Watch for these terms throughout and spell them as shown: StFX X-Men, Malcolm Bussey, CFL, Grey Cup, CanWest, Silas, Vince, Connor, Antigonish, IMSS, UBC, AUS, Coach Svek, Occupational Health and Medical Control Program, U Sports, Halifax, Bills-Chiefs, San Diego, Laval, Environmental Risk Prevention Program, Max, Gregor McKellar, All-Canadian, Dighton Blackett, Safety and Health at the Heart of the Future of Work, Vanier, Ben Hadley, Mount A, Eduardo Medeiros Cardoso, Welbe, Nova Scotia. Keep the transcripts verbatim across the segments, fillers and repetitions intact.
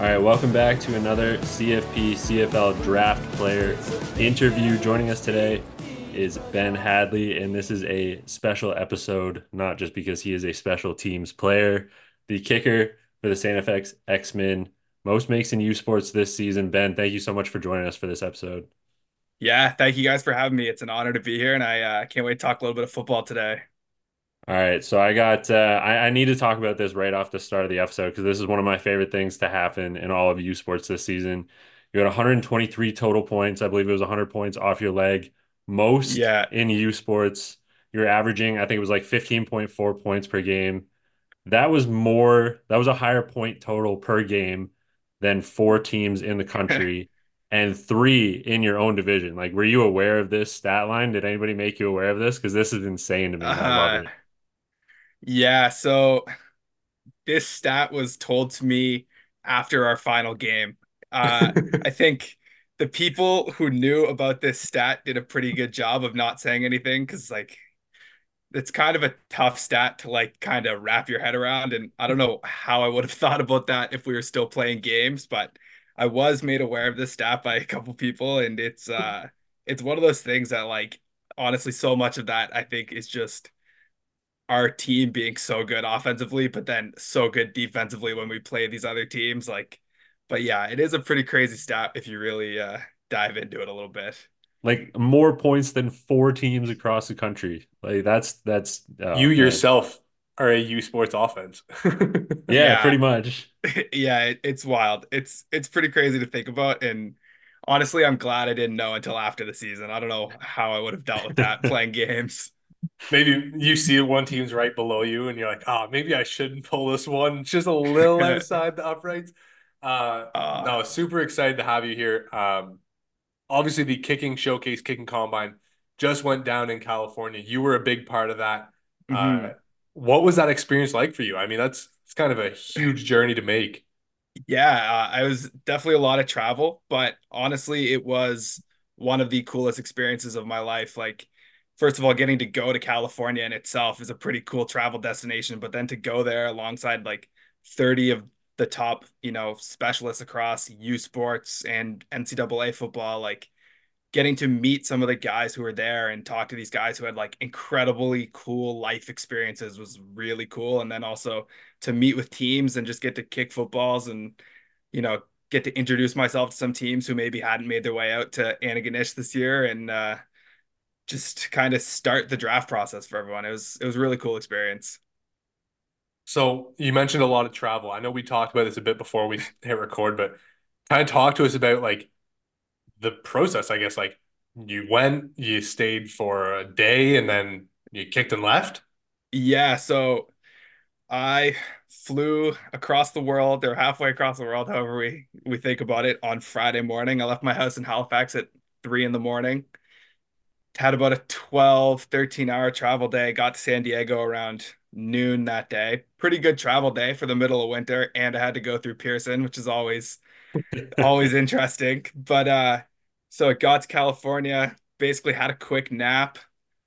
All right, welcome back to another C F P C F L draft player interview. Joining us today is Ben Hadley, and this is a special episode, not just because he is a special teams player, the kicker for the StFX X-Men, most makes in U Sports this season. Ben, thank you so much for joining us for this episode. Yeah, thank you guys for having me. It's an honor to be here, and I uh, can't wait to talk a little bit of football today. All right, so I got uh, I, I need to talk about this right off the start of the episode because this is one of my favorite things to happen in all of U Sports this season. You had one hundred twenty-three total points. I believe it was one hundred points off your leg, most yeah. in U Sports. You're averaging, I think it was like fifteen point four points per game. That was more. That was a higher point total per game than four teams in the country and three in your own division. Like, were you aware of this stat line? Did anybody make you aware of this? Because this is insane to me. Uh-huh. I love it. Yeah, so this stat was told to me after our final game. Uh, I think the people who knew about this stat did a pretty good job of not saying anything because, like, it's kind of a tough stat to, like, kind of wrap your head around. And I don't know how I would have thought about that if we were still playing games, but I was made aware of this stat by a couple people. And it's uh, it's one of those things that, like, honestly, so much of that, I think, is just our team being so good offensively, but then so good defensively when we play these other teams. Like, but yeah, it is a pretty crazy stat if you really uh, dive into it a little bit. Like, more points than four teams across the country. Like, that's, that's oh, you man. yourself are a U Sports offense. yeah, yeah, pretty much. yeah. It, it's wild. It's, it's pretty crazy to think about. And honestly, I'm glad I didn't know until after the season. I don't know how I would have dealt with that playing games. Maybe you see one team's right below you and you're like, oh, maybe I shouldn't pull this one. It's just a little outside the uprights. Uh, uh, no, super excited to have you here. Um, obviously, the kicking showcase, kicking combine just went down in California. You were a big part of that. Mm-hmm. Uh, what was that experience like for you? I mean, that's it's kind of a huge journey to make. Yeah, uh, it was definitely a lot of travel, but honestly, it was one of the coolest experiences of my life. Like, first of all, getting to go to California in itself is a pretty cool travel destination, but then to go there alongside like thirty of the top, you know, specialists across U Sports and N C double A football, like getting to meet some of the guys who were there and talk to these guys who had like incredibly cool life experiences was really cool. And then also to meet with teams and just get to kick footballs and, you know, get to introduce myself to some teams who maybe hadn't made their way out to Antigonish this year. And, uh, just kind of start the draft process for everyone. It was, it was a really cool experience. So you mentioned a lot of travel. I know we talked about this a bit before we hit record, but kind of talk to us about like the process, I guess, like you went, you stayed for a day and then you kicked and left. Yeah. So I flew across the world or halfway across the world. However we, we think about it on Friday morning. I left my house in Halifax at three in the morning. Had about a twelve, thirteen hour travel day, got to San Diego around noon that day. Pretty good travel day for the middle of winter. And I had to go through Pearson, which is always, always interesting. But uh, so I got to California, basically had a quick nap.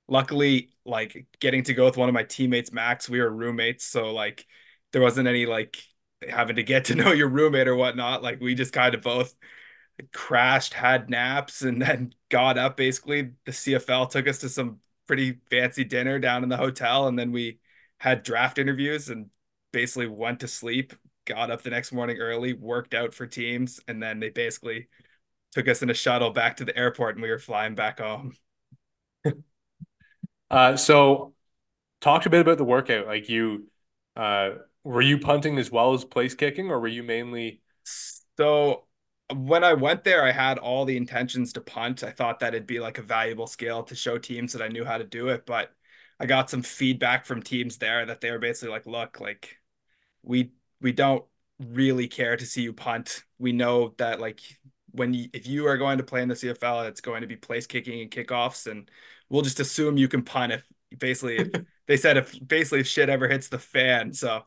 Luckily, like getting to go with one of my teammates, Max, we were roommates. So like there wasn't any like having to get to know your roommate or whatnot. Like we just kind of both crashed, had naps, and then got up. Basically, the C F L took us to some pretty fancy dinner down in the hotel, and then we had draft interviews and basically went to sleep, got up the next morning early, worked out for teams, and then they basically took us in a shuttle back to the airport, and we were flying back home. uh, so talk a bit about the workout. Like you, uh, were you punting as well as place kicking, or were you mainly... So... When I went there, I had all the intentions to punt. I thought that it'd be like a valuable skill to show teams that I knew how to do it. But I got some feedback from teams there that they were basically like, look, like we, we don't really care to see you punt. We know that like when you, if you are going to play in the C F L, it's going to be place kicking and kickoffs. And we'll just assume you can punt if basically, if, they said, if basically if shit ever hits the fan. So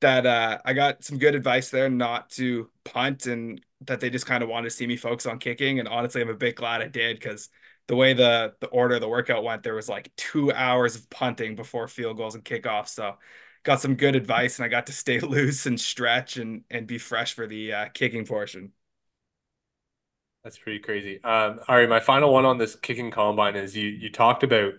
that uh, I got some good advice there not to punt and that they just kind of wanted to see me focus on kicking. And honestly, I'm a bit glad I did because the way the the order of the workout went, there was like two hours of punting before field goals and kickoffs. So got some good advice, and I got to stay loose and stretch and and be fresh for the uh, kicking portion. That's pretty crazy. Um, all right, my final one on this kicking combine is you you talked about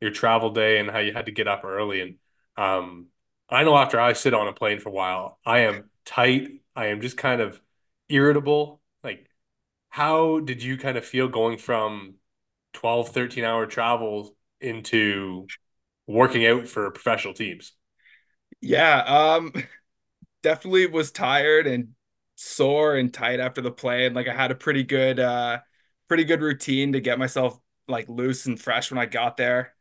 your travel day and how you had to get up early. And um, I know after I sit on a plane for a while, I am tight. I am just kind of irritable. Like, how did you kind of feel going from twelve, thirteen hour travel into working out for professional teams? Yeah, um, definitely was tired and sore and tight after the play. And like, I had a pretty good, uh, pretty good routine to get myself like loose and fresh when I got there.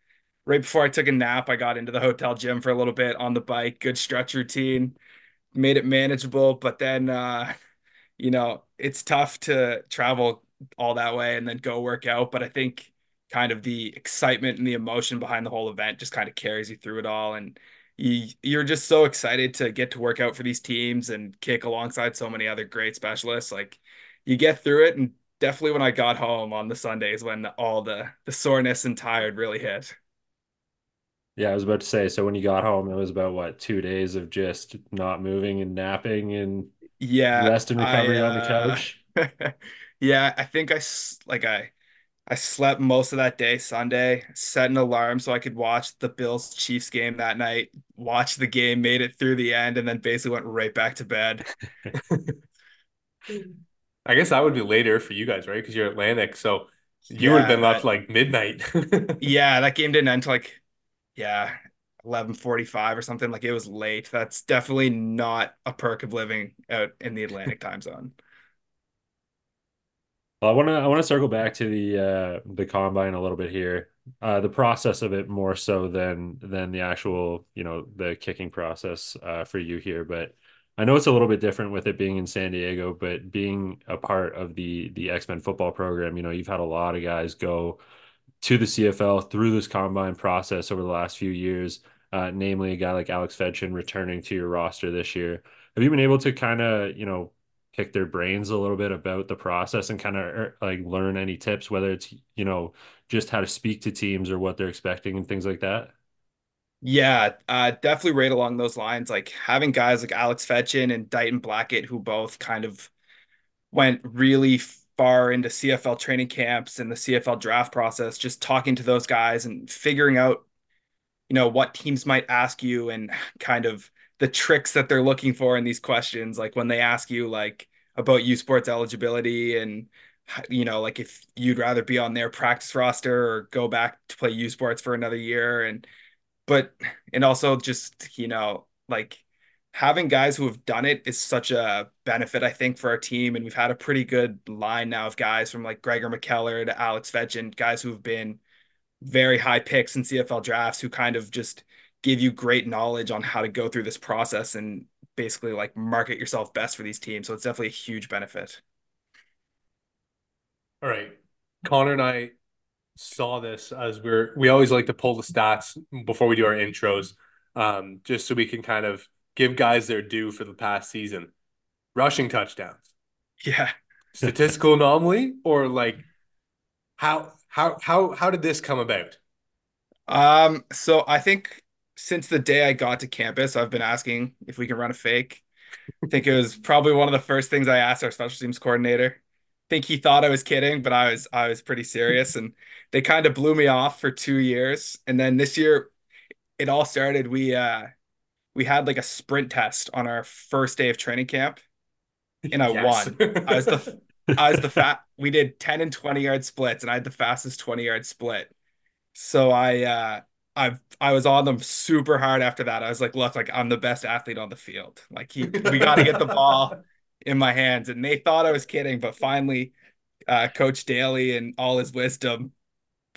Right before I took a nap, I got into the hotel gym for a little bit on the bike, good stretch routine, made it manageable. But then, uh, you know, it's tough to travel all that way and then go work out. But I think kind of the excitement and the emotion behind the whole event just kind of carries you through it all. And you, you're just so excited to get to work out for these teams and kick alongside so many other great specialists. Like, you get through it. And definitely when I got home on the Sundays, when all the, the soreness and tired really hit. Yeah, I was about to say, so when you got home, it was about what, two days of just not moving and napping and yeah, rest and recovery I, uh, on the couch. Yeah, I think I like I I slept most of that day Sunday, set an alarm so I could watch the Bills-Chiefs game that night, watched the game, made it through the end, and then basically went right back to bed. I guess that would be later for you guys, right? Because you're Atlantic, so you yeah, would have been left that, like midnight. Yeah, that game didn't end till like, yeah, eleven forty-five or something. Like, it was late. That's definitely not a perk of living out in the Atlantic time zone. I want to I want to circle back to the uh, the combine a little bit here, uh, the process of it more so than than the actual, you know, the kicking process uh, for you here. But I know it's a little bit different with it being in San Diego, but being a part of the the X-Men football program, you know, you've had a lot of guys go to the C F L through this combine process over the last few years, uh, namely a guy like Alex Fetch returning to your roster this year. Have you been able to kind of, you know, pick their brains a little bit about the process and kind of like learn any tips, whether it's, you know, just how to speak to teams or what they're expecting and things like that? Yeah, uh, definitely right along those lines. Like, having guys like Alex Fetchin and Dighton Blackett, who both kind of went really far into C F L training camps and the C F L draft process, just talking to those guys and figuring out, you know, what teams might ask you and kind of the tricks that they're looking for in these questions. Like, when they ask you like about U Sports eligibility and, you know, like if you'd rather be on their practice roster or go back to play U Sports for another year. And, but, and also just, you know, like having guys who have done it is such a benefit, I think, for our team. And we've had a pretty good line now of guys from like Gregor McKellar to Alex Fetch and guys who've been very high picks in C F L drafts who kind of just give you great knowledge on how to go through this process and basically like market yourself best for these teams. So it's definitely a huge benefit. All right. Connor and I saw this as we're, we always like to pull the stats before we do our intros, um, just so we can kind of give guys their due for the past season. Rushing touchdowns. Yeah. Statistical anomaly, or like how, how, how, how did this come about? Um, so I think, since the day I got to campus, I've been asking if we can run a fake. I think it was probably one of the first things I asked our special teams coordinator. I think he thought I was kidding, but I was I was pretty serious. And they kind of blew me off for two years. And then this year, it all started. We uh, we had like a sprint test on our first day of training camp, and I yes. won. I was the I was the fat. We did ten and twenty yard splits, and I had the fastest twenty yard split. So I. Uh, I've, I was on them super hard after that. I was like, look, like I'm the best athlete on the field. Like he, we got to get the ball in my hands. And they thought I was kidding, but finally uh, Coach Daly and all his wisdom,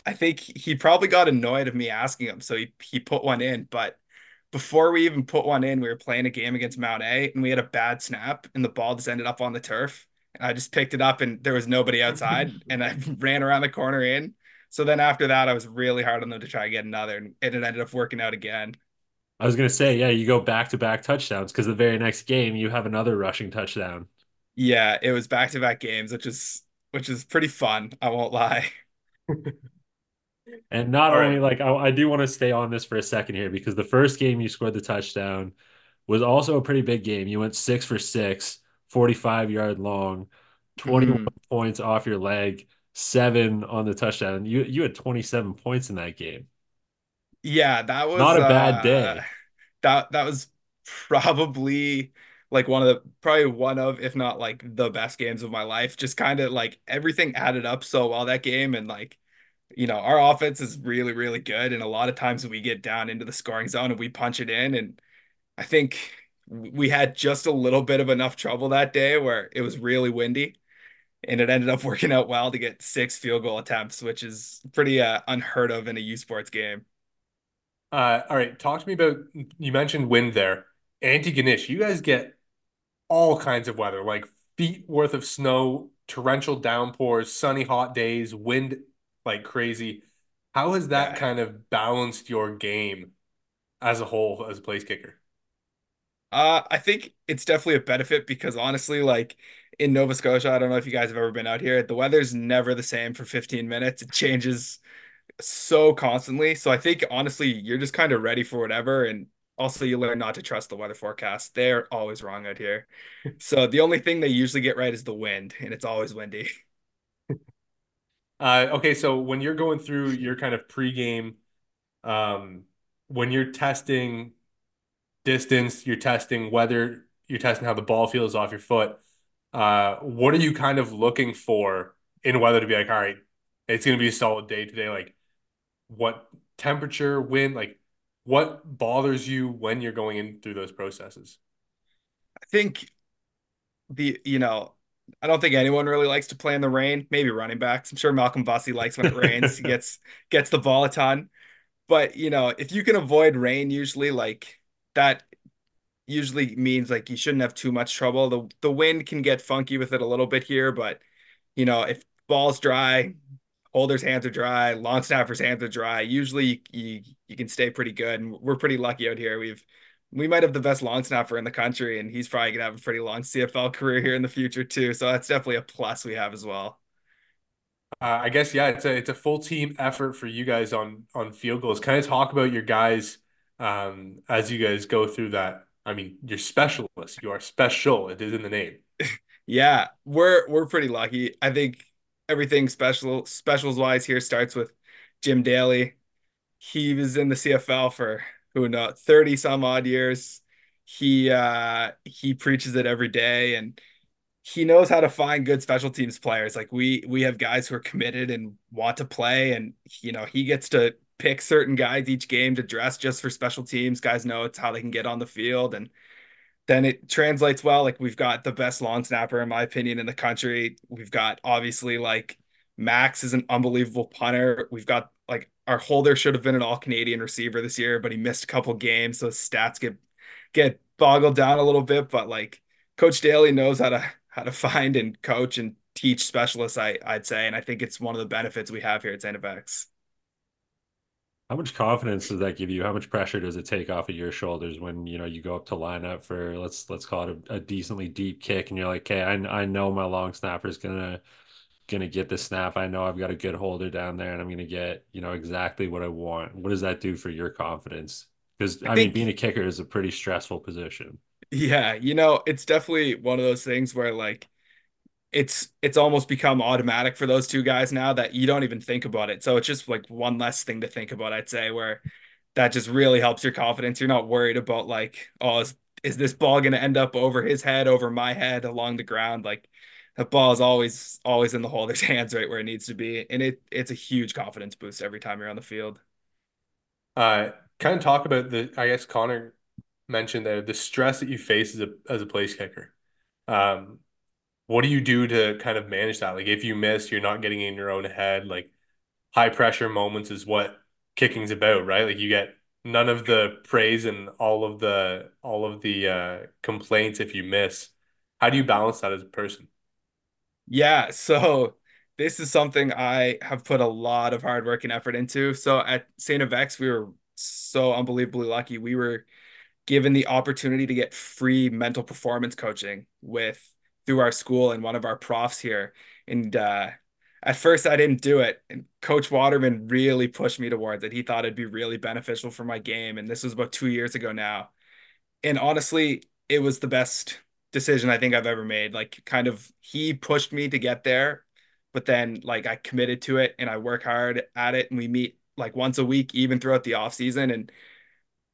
I think he probably got annoyed of me asking him. So he, he put one in, but before we even put one in, we were playing a game against Mount A and we had a bad snap and the ball just ended up on the turf. And I just picked it up and there was nobody outside and I ran around the corner in. So then after that, I was really hard on them to try to get another, and it ended up working out again. I was going to say, yeah, you go back-to-back touchdowns because the very next game, you have another rushing touchdown. Yeah, it was back-to-back games, which is which is pretty fun, I won't lie. And not All only, right. like, I, I do want to stay on this for a second here, because the first game you scored the touchdown was also a pretty big game. You went six for six, forty-five-yard long, twenty-one mm. points off your leg, seven on the touchdown. You you had twenty-seven points in that game. Yeah, that was not a uh, bad day. That that was probably like one of the probably one of, if not like the best games of my life. Just kind of like everything added up so well that game. And like, you know, our offense is really, really good. And a lot of times we get down into the scoring zone and we punch it in. And I think we had just a little bit of enough trouble that day where it was really windy, and it ended up working out well to get six field goal attempts, which is pretty uh, unheard of in a U Sports game. Uh, all right. Talk to me about, you mentioned wind there. Antigonish, you guys get all kinds of weather, like feet worth of snow, torrential downpours, sunny, hot days, wind like crazy. How has that yeah. kind of balanced your game as a whole, as a place kicker? Uh, I think it's definitely a benefit because honestly, like in Nova Scotia, I don't know if you guys have ever been out here, the weather's never the same for fifteen minutes. It changes so constantly. So I think honestly, you're just kind of ready for whatever. And also you learn not to trust the weather forecast. They're always wrong out here. So the only thing they usually get right is the wind, and it's always windy. Uh, okay. So when you're going through your kind of pregame, um, when you're testing distance, you're testing weather, you're testing how the ball feels off your foot, uh, what are you kind of looking for in weather to be like, all right, it's going to be a solid day today? Like what temperature, wind, like what bothers you when you're going in through those processes? I think the, you know, I don't think anyone really likes to play in the rain, maybe running backs. I'm sure Malcolm Bussey likes when it rains, he gets, gets the ball a ton. But, you know, if you can avoid rain, usually like that usually means like you shouldn't have too much trouble. The the wind can get funky with it a little bit here, but, you know, if ball's dry, holder's hands are dry, long snapper's hands are dry, usually you, you, you can stay pretty good. And we're pretty lucky out here. We've, we might have the best long snapper in the country, and he's probably going to have a pretty long C F L career here in the future too. So that's definitely a plus we have as well. Uh, I guess, yeah, it's a, it's a full team effort for you guys on, on field goals. Kind of talk about your guys um, as you guys go through that. I mean, you're specialists. You are special. It is in the name. Yeah, we're we're pretty lucky. I think everything special specials wise here starts with Jim Daly. He was in the C F L for who knows thirty some odd years. He uh, he preaches it every day, and he knows how to find good special teams players. Like we, we have guys who are committed and want to play. And, you know, he gets to pick certain guys each game to dress just for special teams. Guys know it's how they can get on the field. And then it translates well. Like we've got the best long snapper, in my opinion, in the country. We've got obviously like Max is an unbelievable punter. We've got like our holder should have been an all Canadian receiver this year, but he missed a couple games. So his stats get, get boggled down a little bit, but like Coach Daly knows how to, how to find and coach and teach specialists, I, I'd say. And I think it's one of the benefits we have here at StFX. How much confidence does that give you? How much pressure does it take off of your shoulders when, you know, you go up to line up for, let's let's call it a, a decently deep kick, and you're like, okay, I, I know my long snapper is going to going to get the snap. I know I've got a good holder down there, and I'm going to get, you know, exactly what I want. What does that do for your confidence? Because, I, I think, mean, being a kicker is a pretty stressful position. Yeah, you know, it's definitely one of those things where like it's it's almost become automatic for those two guys now that you don't even think about it. So it's just like one less thing to think about, I'd say, where that just really helps your confidence. You're not worried about like, oh, is, is this ball going to end up over his head, over my head, along the ground? Like the ball is always always in the holder's hands right where it needs to be. And it it's a huge confidence boost every time you're on the field. Uh, kind of talk about the, I guess, Connor mentioned there, the stress that you face as a as a place kicker. Um, what do you do to kind of manage that? Like if you miss, you're not getting in your own head. Like high pressure moments is what kicking's about, right? Like you get none of the praise and all of the all of the uh, complaints if you miss. How do you balance that as a person? Yeah, so this is something I have put a lot of hard work and effort into. So at StFX, we were so unbelievably lucky. We were given the opportunity to get free mental performance coaching with through our school and one of our profs here. And uh, at first I didn't do it. And Coach Waterman really pushed me towards it. He thought it'd be really beneficial for my game. And this was about two years ago now. And honestly, it was the best decision I think I've ever made. Like, kind of, he pushed me to get there, but then like I committed to it and I work hard at it. And we meet like once a week, even throughout the off season. And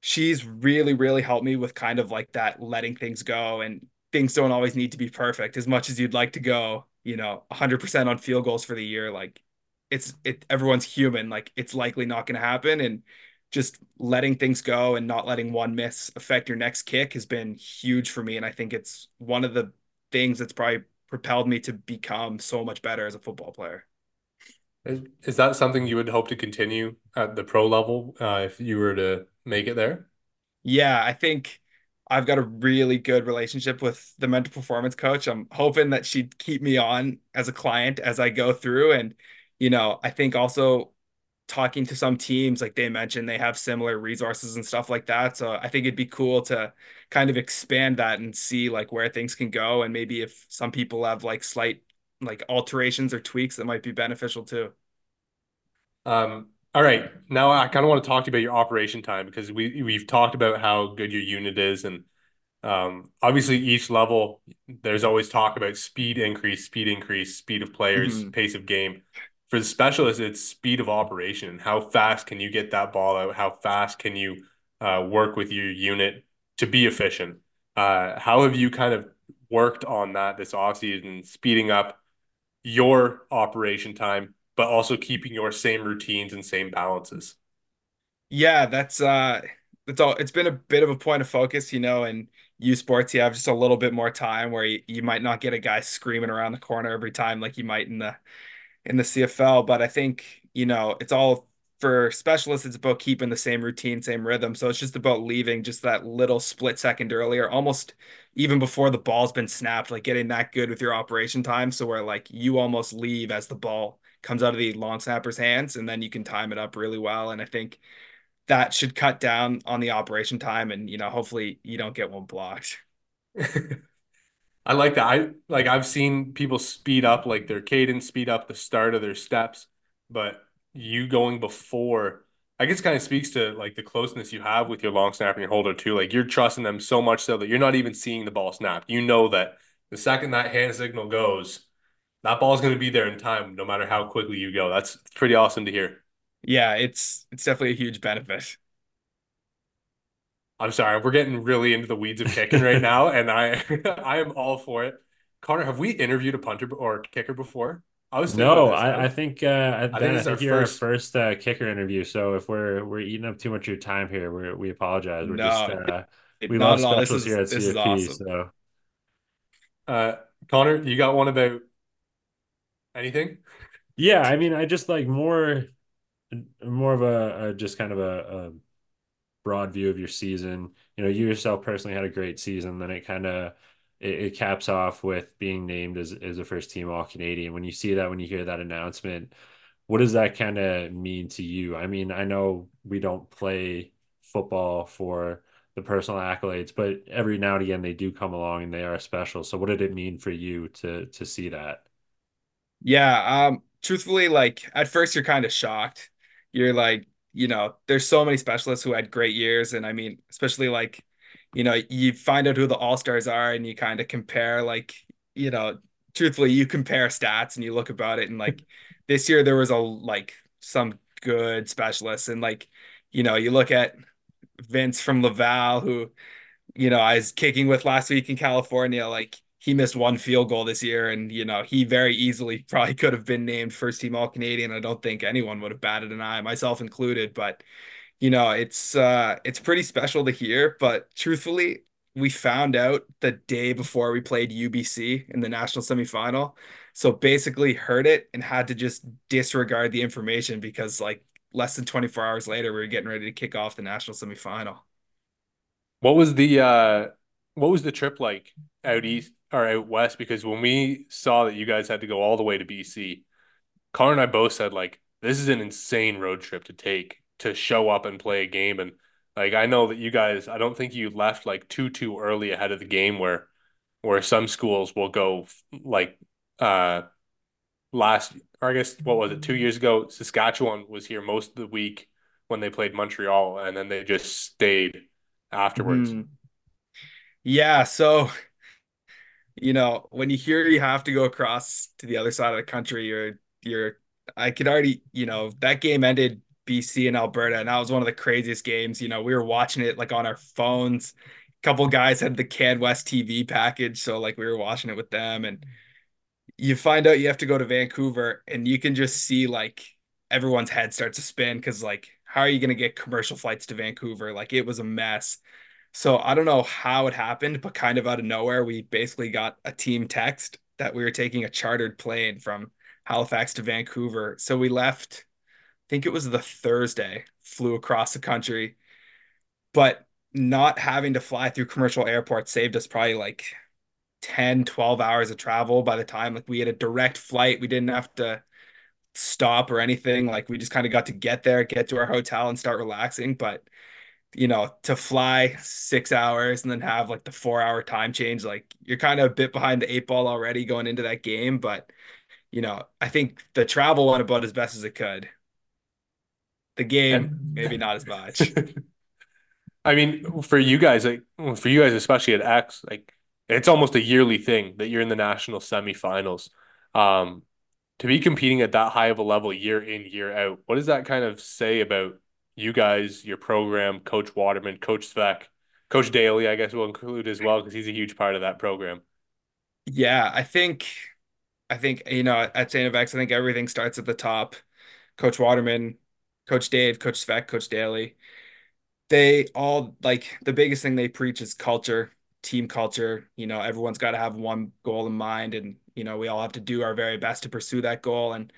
she's really, really helped me with kind of like that letting things go, and things don't always need to be perfect as much as you'd like to go, you know, one hundred percent on field goals for the year. Like it's, it, everyone's human. Like it's likely not going to happen. And just letting things go and not letting one miss affect your next kick has been huge for me. And I think it's one of the things that's probably propelled me to become so much better as a football player. Is, is that something you would hope to continue at the pro level uh, if you were to make it there? Yeah, I think I've got a really good relationship with the mental performance coach. I'm hoping that she'd keep me on as a client as I go through. And, you know, I think also talking to some teams, like they mentioned, they have similar resources and stuff like that. So I think it'd be cool to kind of expand that and see like where things can go. And maybe if some people have like slight like alterations or tweaks, that might be beneficial too. Um, all right. Now I kind of want to talk to you about your operation time, because we, we've talked about how good your unit is. And um, obviously each level, there's always talk about speed increase, speed increase, speed of players, mm-hmm. pace of game. For the specialist, it's speed of operation. How fast can you get that ball out? How fast can you uh, work with your unit to be efficient? Uh, how have you kind of worked on that this offseason, speeding up your operation time, but also keeping your same routines and same balances? Yeah, that's uh, that's all. It's been a bit of a point of focus, you know, and U Sports, you have just a little bit more time where you, you might not get a guy screaming around the corner every time like you might in the in the C F L. But I think, you know, it's all for specialists, it's about keeping the same routine, same rhythm. So it's just about leaving just that little split second earlier, almost even before the ball's been snapped, like getting that good with your operation time. So where like you almost leave as the ball comes out of the long snapper's hands, and then you can time it up really well. And I think that should cut down on the operation time. And, you know, hopefully you don't get one blocked. I like that. I like, I've seen people speed up like their cadence, speed up the start of their steps, but you going before, I guess, kind of speaks to like the closeness you have with your long snapper and your holder too. Like you're trusting them so much so that you're not even seeing the ball snap. You know that the second that hand signal goes, that ball is going to be there in time, no matter how quickly you go. That's pretty awesome to hear. Yeah, it's it's definitely a huge benefit. I'm sorry, we're getting really into the weeds of kicking right now, and I I am all for it. Connor, have we interviewed a punter or a kicker before? I was no, I, I think uh, I, I think, I think you're our first uh, kicker interview. So if we're we're eating up too much of your time here, we we apologize. We're no, just uh, it, we love specials here at C F P. Awesome. So, uh, Connor, you got one about anything? Yeah, I mean, I just like more more of a, a just kind of a. a broad view of your season. You know, you yourself personally had a great season. Then it kind of it, it caps off with being named as, as a first team All Canadian. When you see that, when you hear that announcement, what does that kind of mean to you? I mean, I know we don't play football for the personal accolades, but every now and again they do come along and they are special. So what did it mean for you to to see that? Yeah, um truthfully, like at first you're kind of shocked. You're like, you know, there's so many specialists who had great years. And I mean, especially like, you know, you find out who the all-stars are and you kind of compare, like, you know, truthfully, you compare stats and you look about it. And like this year there was a, like some good specialists. And like, you know, you look at Vince from Laval, who, you know, I was kicking with last week in California, like he missed one field goal this year. And, you know, he very easily probably could have been named first team All Canadian. I don't think anyone would have batted an eye, myself included, but you know, it's, uh, it's pretty special to hear. But truthfully, we found out the day before we played U B C in the national semifinal. So basically heard it and had to just disregard the information, because like less than twenty-four hours later, we were getting ready to kick off the national semifinal. What was the, uh, what was the trip like out east or out west? Because when we saw that you guys had to go all the way to B C, Connor and I both said, like, this is an insane road trip to take to show up and play a game. And like, I know that you guys, I don't think you left like too, too early ahead of the game, where, where some schools will go like, uh, last, or I guess, what was it, two years ago, Saskatchewan was here most of the week when they played Montreal, and then they just stayed afterwards. Mm. Yeah, so, you know, when you hear you have to go across to the other side of the country, you're, you're, I could already, you know, that game ended B C and Alberta, and that was one of the craziest games. You know, we were watching it like on our phones. A couple guys had the CanWest T V package, so like we were watching it with them, and you find out you have to go to Vancouver, and you can just see like everyone's head starts to spin because like, how are you going to get commercial flights to Vancouver? Like, it was a mess. So I don't know how it happened, but kind of out of nowhere, we basically got a team text that we were taking a chartered plane from Halifax to Vancouver. So we left, I think it was the Thursday, flew across the country, but not having to fly through commercial airports saved us probably like ten, twelve hours of travel. By the time like we had a direct flight, we didn't have to stop or anything. Like, we just kind of got to get there, get to our hotel and start relaxing. But, you know, to fly six hours and then have like the four hour time change, like you're kind of a bit behind the eight ball already going into that game. But, you know, I think the travel went about as best as it could. The game, maybe not as much. I mean, for you guys, like for you guys, especially at X, like it's almost a yearly thing that you're in the national semifinals. Um, to be competing at that high of a level year in, year out, what does that kind of say about you guys, your program, Coach Waterman, Coach Svek, Coach Daly, I guess we'll include as well, because he's a huge part of that program? Yeah, I think, I think, you know, at StFX, I think everything starts at the top. Coach Waterman, Coach Dave, Coach Svek, Coach Daly, they all, like, the biggest thing they preach is culture, team culture. You know, everyone's got to have one goal in mind, and, you know, we all have to do our very best to pursue that goal. And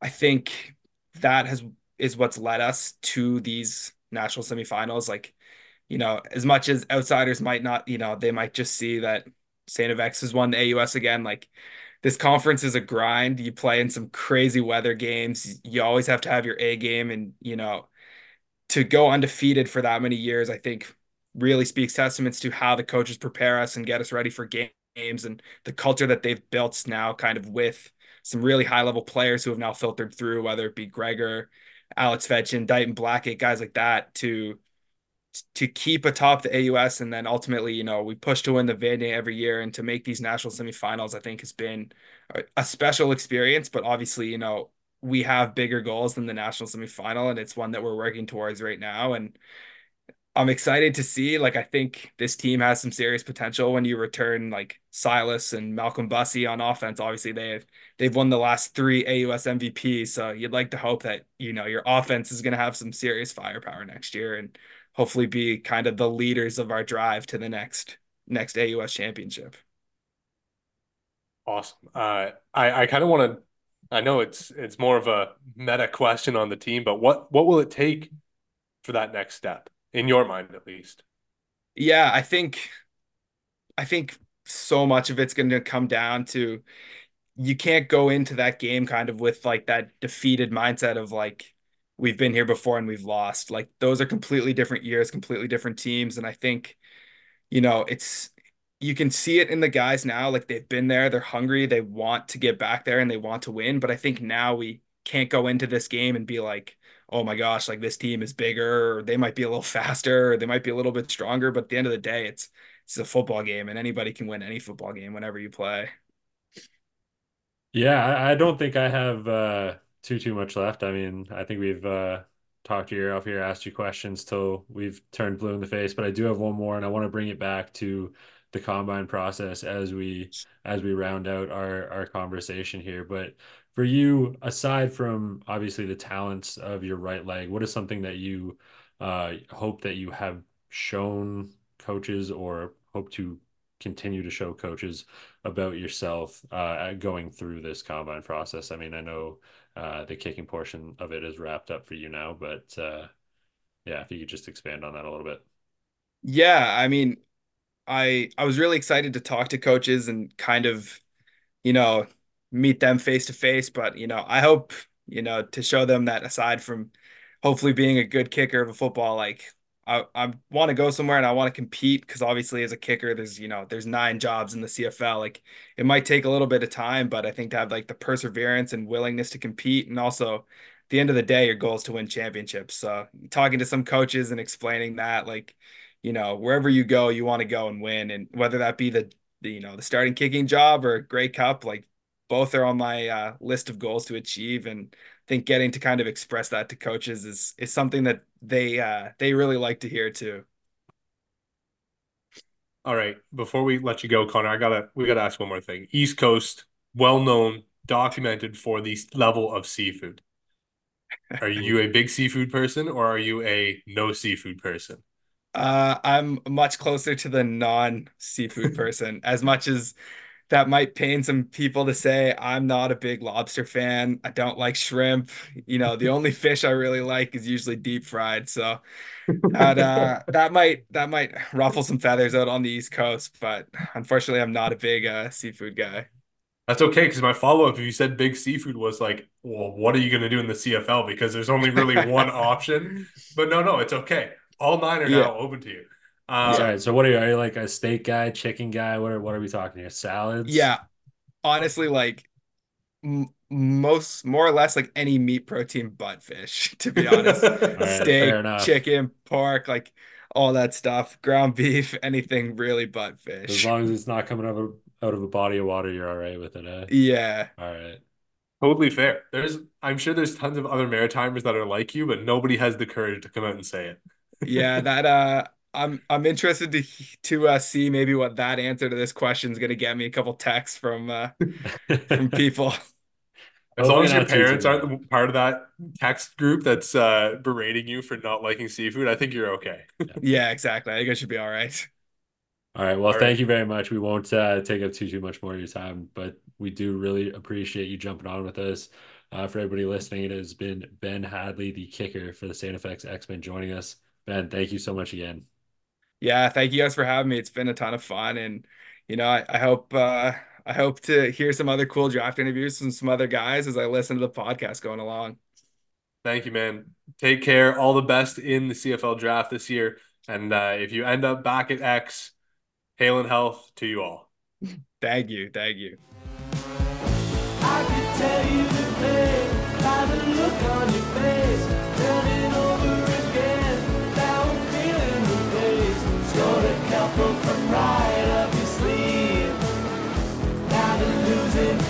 I think that has is what's led us to these national semifinals. Like, you know, as much as outsiders might not, you know, they might just see that StFX has won the A U S again. Like, this conference is a grind. You play in some crazy weather games. You always have to have your A game. And, you know, to go undefeated for that many years, I think really speaks testaments to how the coaches prepare us and get us ready for games, and the culture that they've built now, kind of with some really high level players who have now filtered through, whether it be Gregor, Alex Fetch, and Dighton Blackett, guys like that, to to keep atop the A U S. And then ultimately, you know, we push to win the Vanier every year, and to make these national semifinals, I think has been a special experience. But obviously, you know, we have bigger goals than the national semifinal, and it's one that we're working towards right now. And I'm excited to see, like, I think this team has some serious potential when you return like Silas and Malcolm Bussey on offense. Obviously they've, they've won the last three A U S M V Ps. So you'd like to hope that, you know, your offense is going to have some serious firepower next year, and hopefully be kind of the leaders of our drive to the next, next A U S championship. Awesome. Uh, I, I kind of want to, I know it's, it's more of a meta question on the team, but what, what will it take for that next step? In your mind, at least. Yeah, I think I think so much of it's going to come down to, you can't go into that game kind of with like that defeated mindset of like, we've been here before and we've lost. Like, those are completely different years, completely different teams. And I think, you know, it's, you can see it in the guys now. Like, they've been there, they're hungry, they want to get back there and they want to win. But I think now we can't go into this game and be like, oh my gosh, like this team is bigger, or they might be a little faster, or they might be a little bit stronger. But at the end of the day, it's it's a football game, and anybody can win any football game whenever you play. Yeah, I don't think I have uh, too, too much left. I mean, I think we've uh, talked your ear off here, asked you questions till we've turned blue in the face. But I do have one more, and I want to bring it back to the combine process as we as we round out our, our conversation here. But for you, aside from obviously the talents of your right leg, what is something that you uh, hope that you have shown coaches, or hope to continue to show coaches about yourself uh, going through this combine process? I mean, I know uh, the kicking portion of it is wrapped up for you now, but uh, yeah, if you could just expand on that a little bit. Yeah, I mean, I I was really excited to talk to coaches and kind of, you know, meet them face to face. But, you know, I hope, you know, to show them that aside from hopefully being a good kicker of a football, like I, I want to go somewhere and I want to compete, because obviously as a kicker, there's, you know, there's nine jobs in the C F L. Like, it might take a little bit of time, but I think to have like the perseverance and willingness to compete. And also at the end of the day, your goal is to win championships. So talking to some coaches and explaining that, like, you know, wherever you go, you want to go and win. And whether that be the, the you know, the starting kicking job or Grey Cup, like both are on my uh, list of goals to achieve. And I think getting to kind of express that to coaches is is something that they uh, they really like to hear too. All right, before we let you go, Connor, I gotta we gotta ask one more thing. East Coast, well known, documented for the level of seafood. Are you a big seafood person, or are you a no seafood person? Uh, I'm much closer to the non seafood person. As much as that might pain some people to say, I'm not a big lobster fan. I don't like shrimp. You know, the only fish I really like is usually deep fried. So that, uh, that might that might ruffle some feathers out on the East Coast. But unfortunately, I'm not a big uh, seafood guy. That's okay, because my follow-up, if you said big seafood, was like, well, what are you going to do in the C F L? Because there's only really one option. But no, no, it's okay. All nine are yeah. now open to you. Um, All right, so what are you, are you like a steak guy, chicken guy? What are, what are we talking here? Salads? Yeah, honestly, like m- most, more or less like any meat protein but fish, to be honest. Right, steak, chicken, pork, like all that stuff, ground beef, anything really but fish. As long as it's not coming out of a, out of a body of water, you're all right with it, eh? Yeah. All right. Totally fair. There's, I'm sure there's tons of other Maritimers that are like you, but nobody has the courage to come out and say it. Yeah, that... uh. I'm I'm interested to to uh, see maybe what that answer to this question is going to get me. A couple texts from uh, from people. As long as your parents aren't part of that text group that's uh, berating you for not liking seafood, I think you're okay. Yeah, exactly. I think I should be all right. All right. Well, all thank right. you very much. We won't uh, take up too too much more of your time, but we do really appreciate you jumping on with us. Uh, for everybody listening, it has been Ben Hadley, the kicker for the StFX X-Men, joining us. Ben, thank you so much again. Yeah, thank you guys for having me. It's been a ton of fun, and you know, I, I hope uh, I hope to hear some other cool draft interviews from some other guys as I listen to the podcast going along. Thank you, man. Take care. All the best in the C F L draft this year, and uh, if you end up back at X, hail and health to you all. Thank you, thank you. I could tell you the thing by the look on your face. From right up your sleeve. Now they're losing.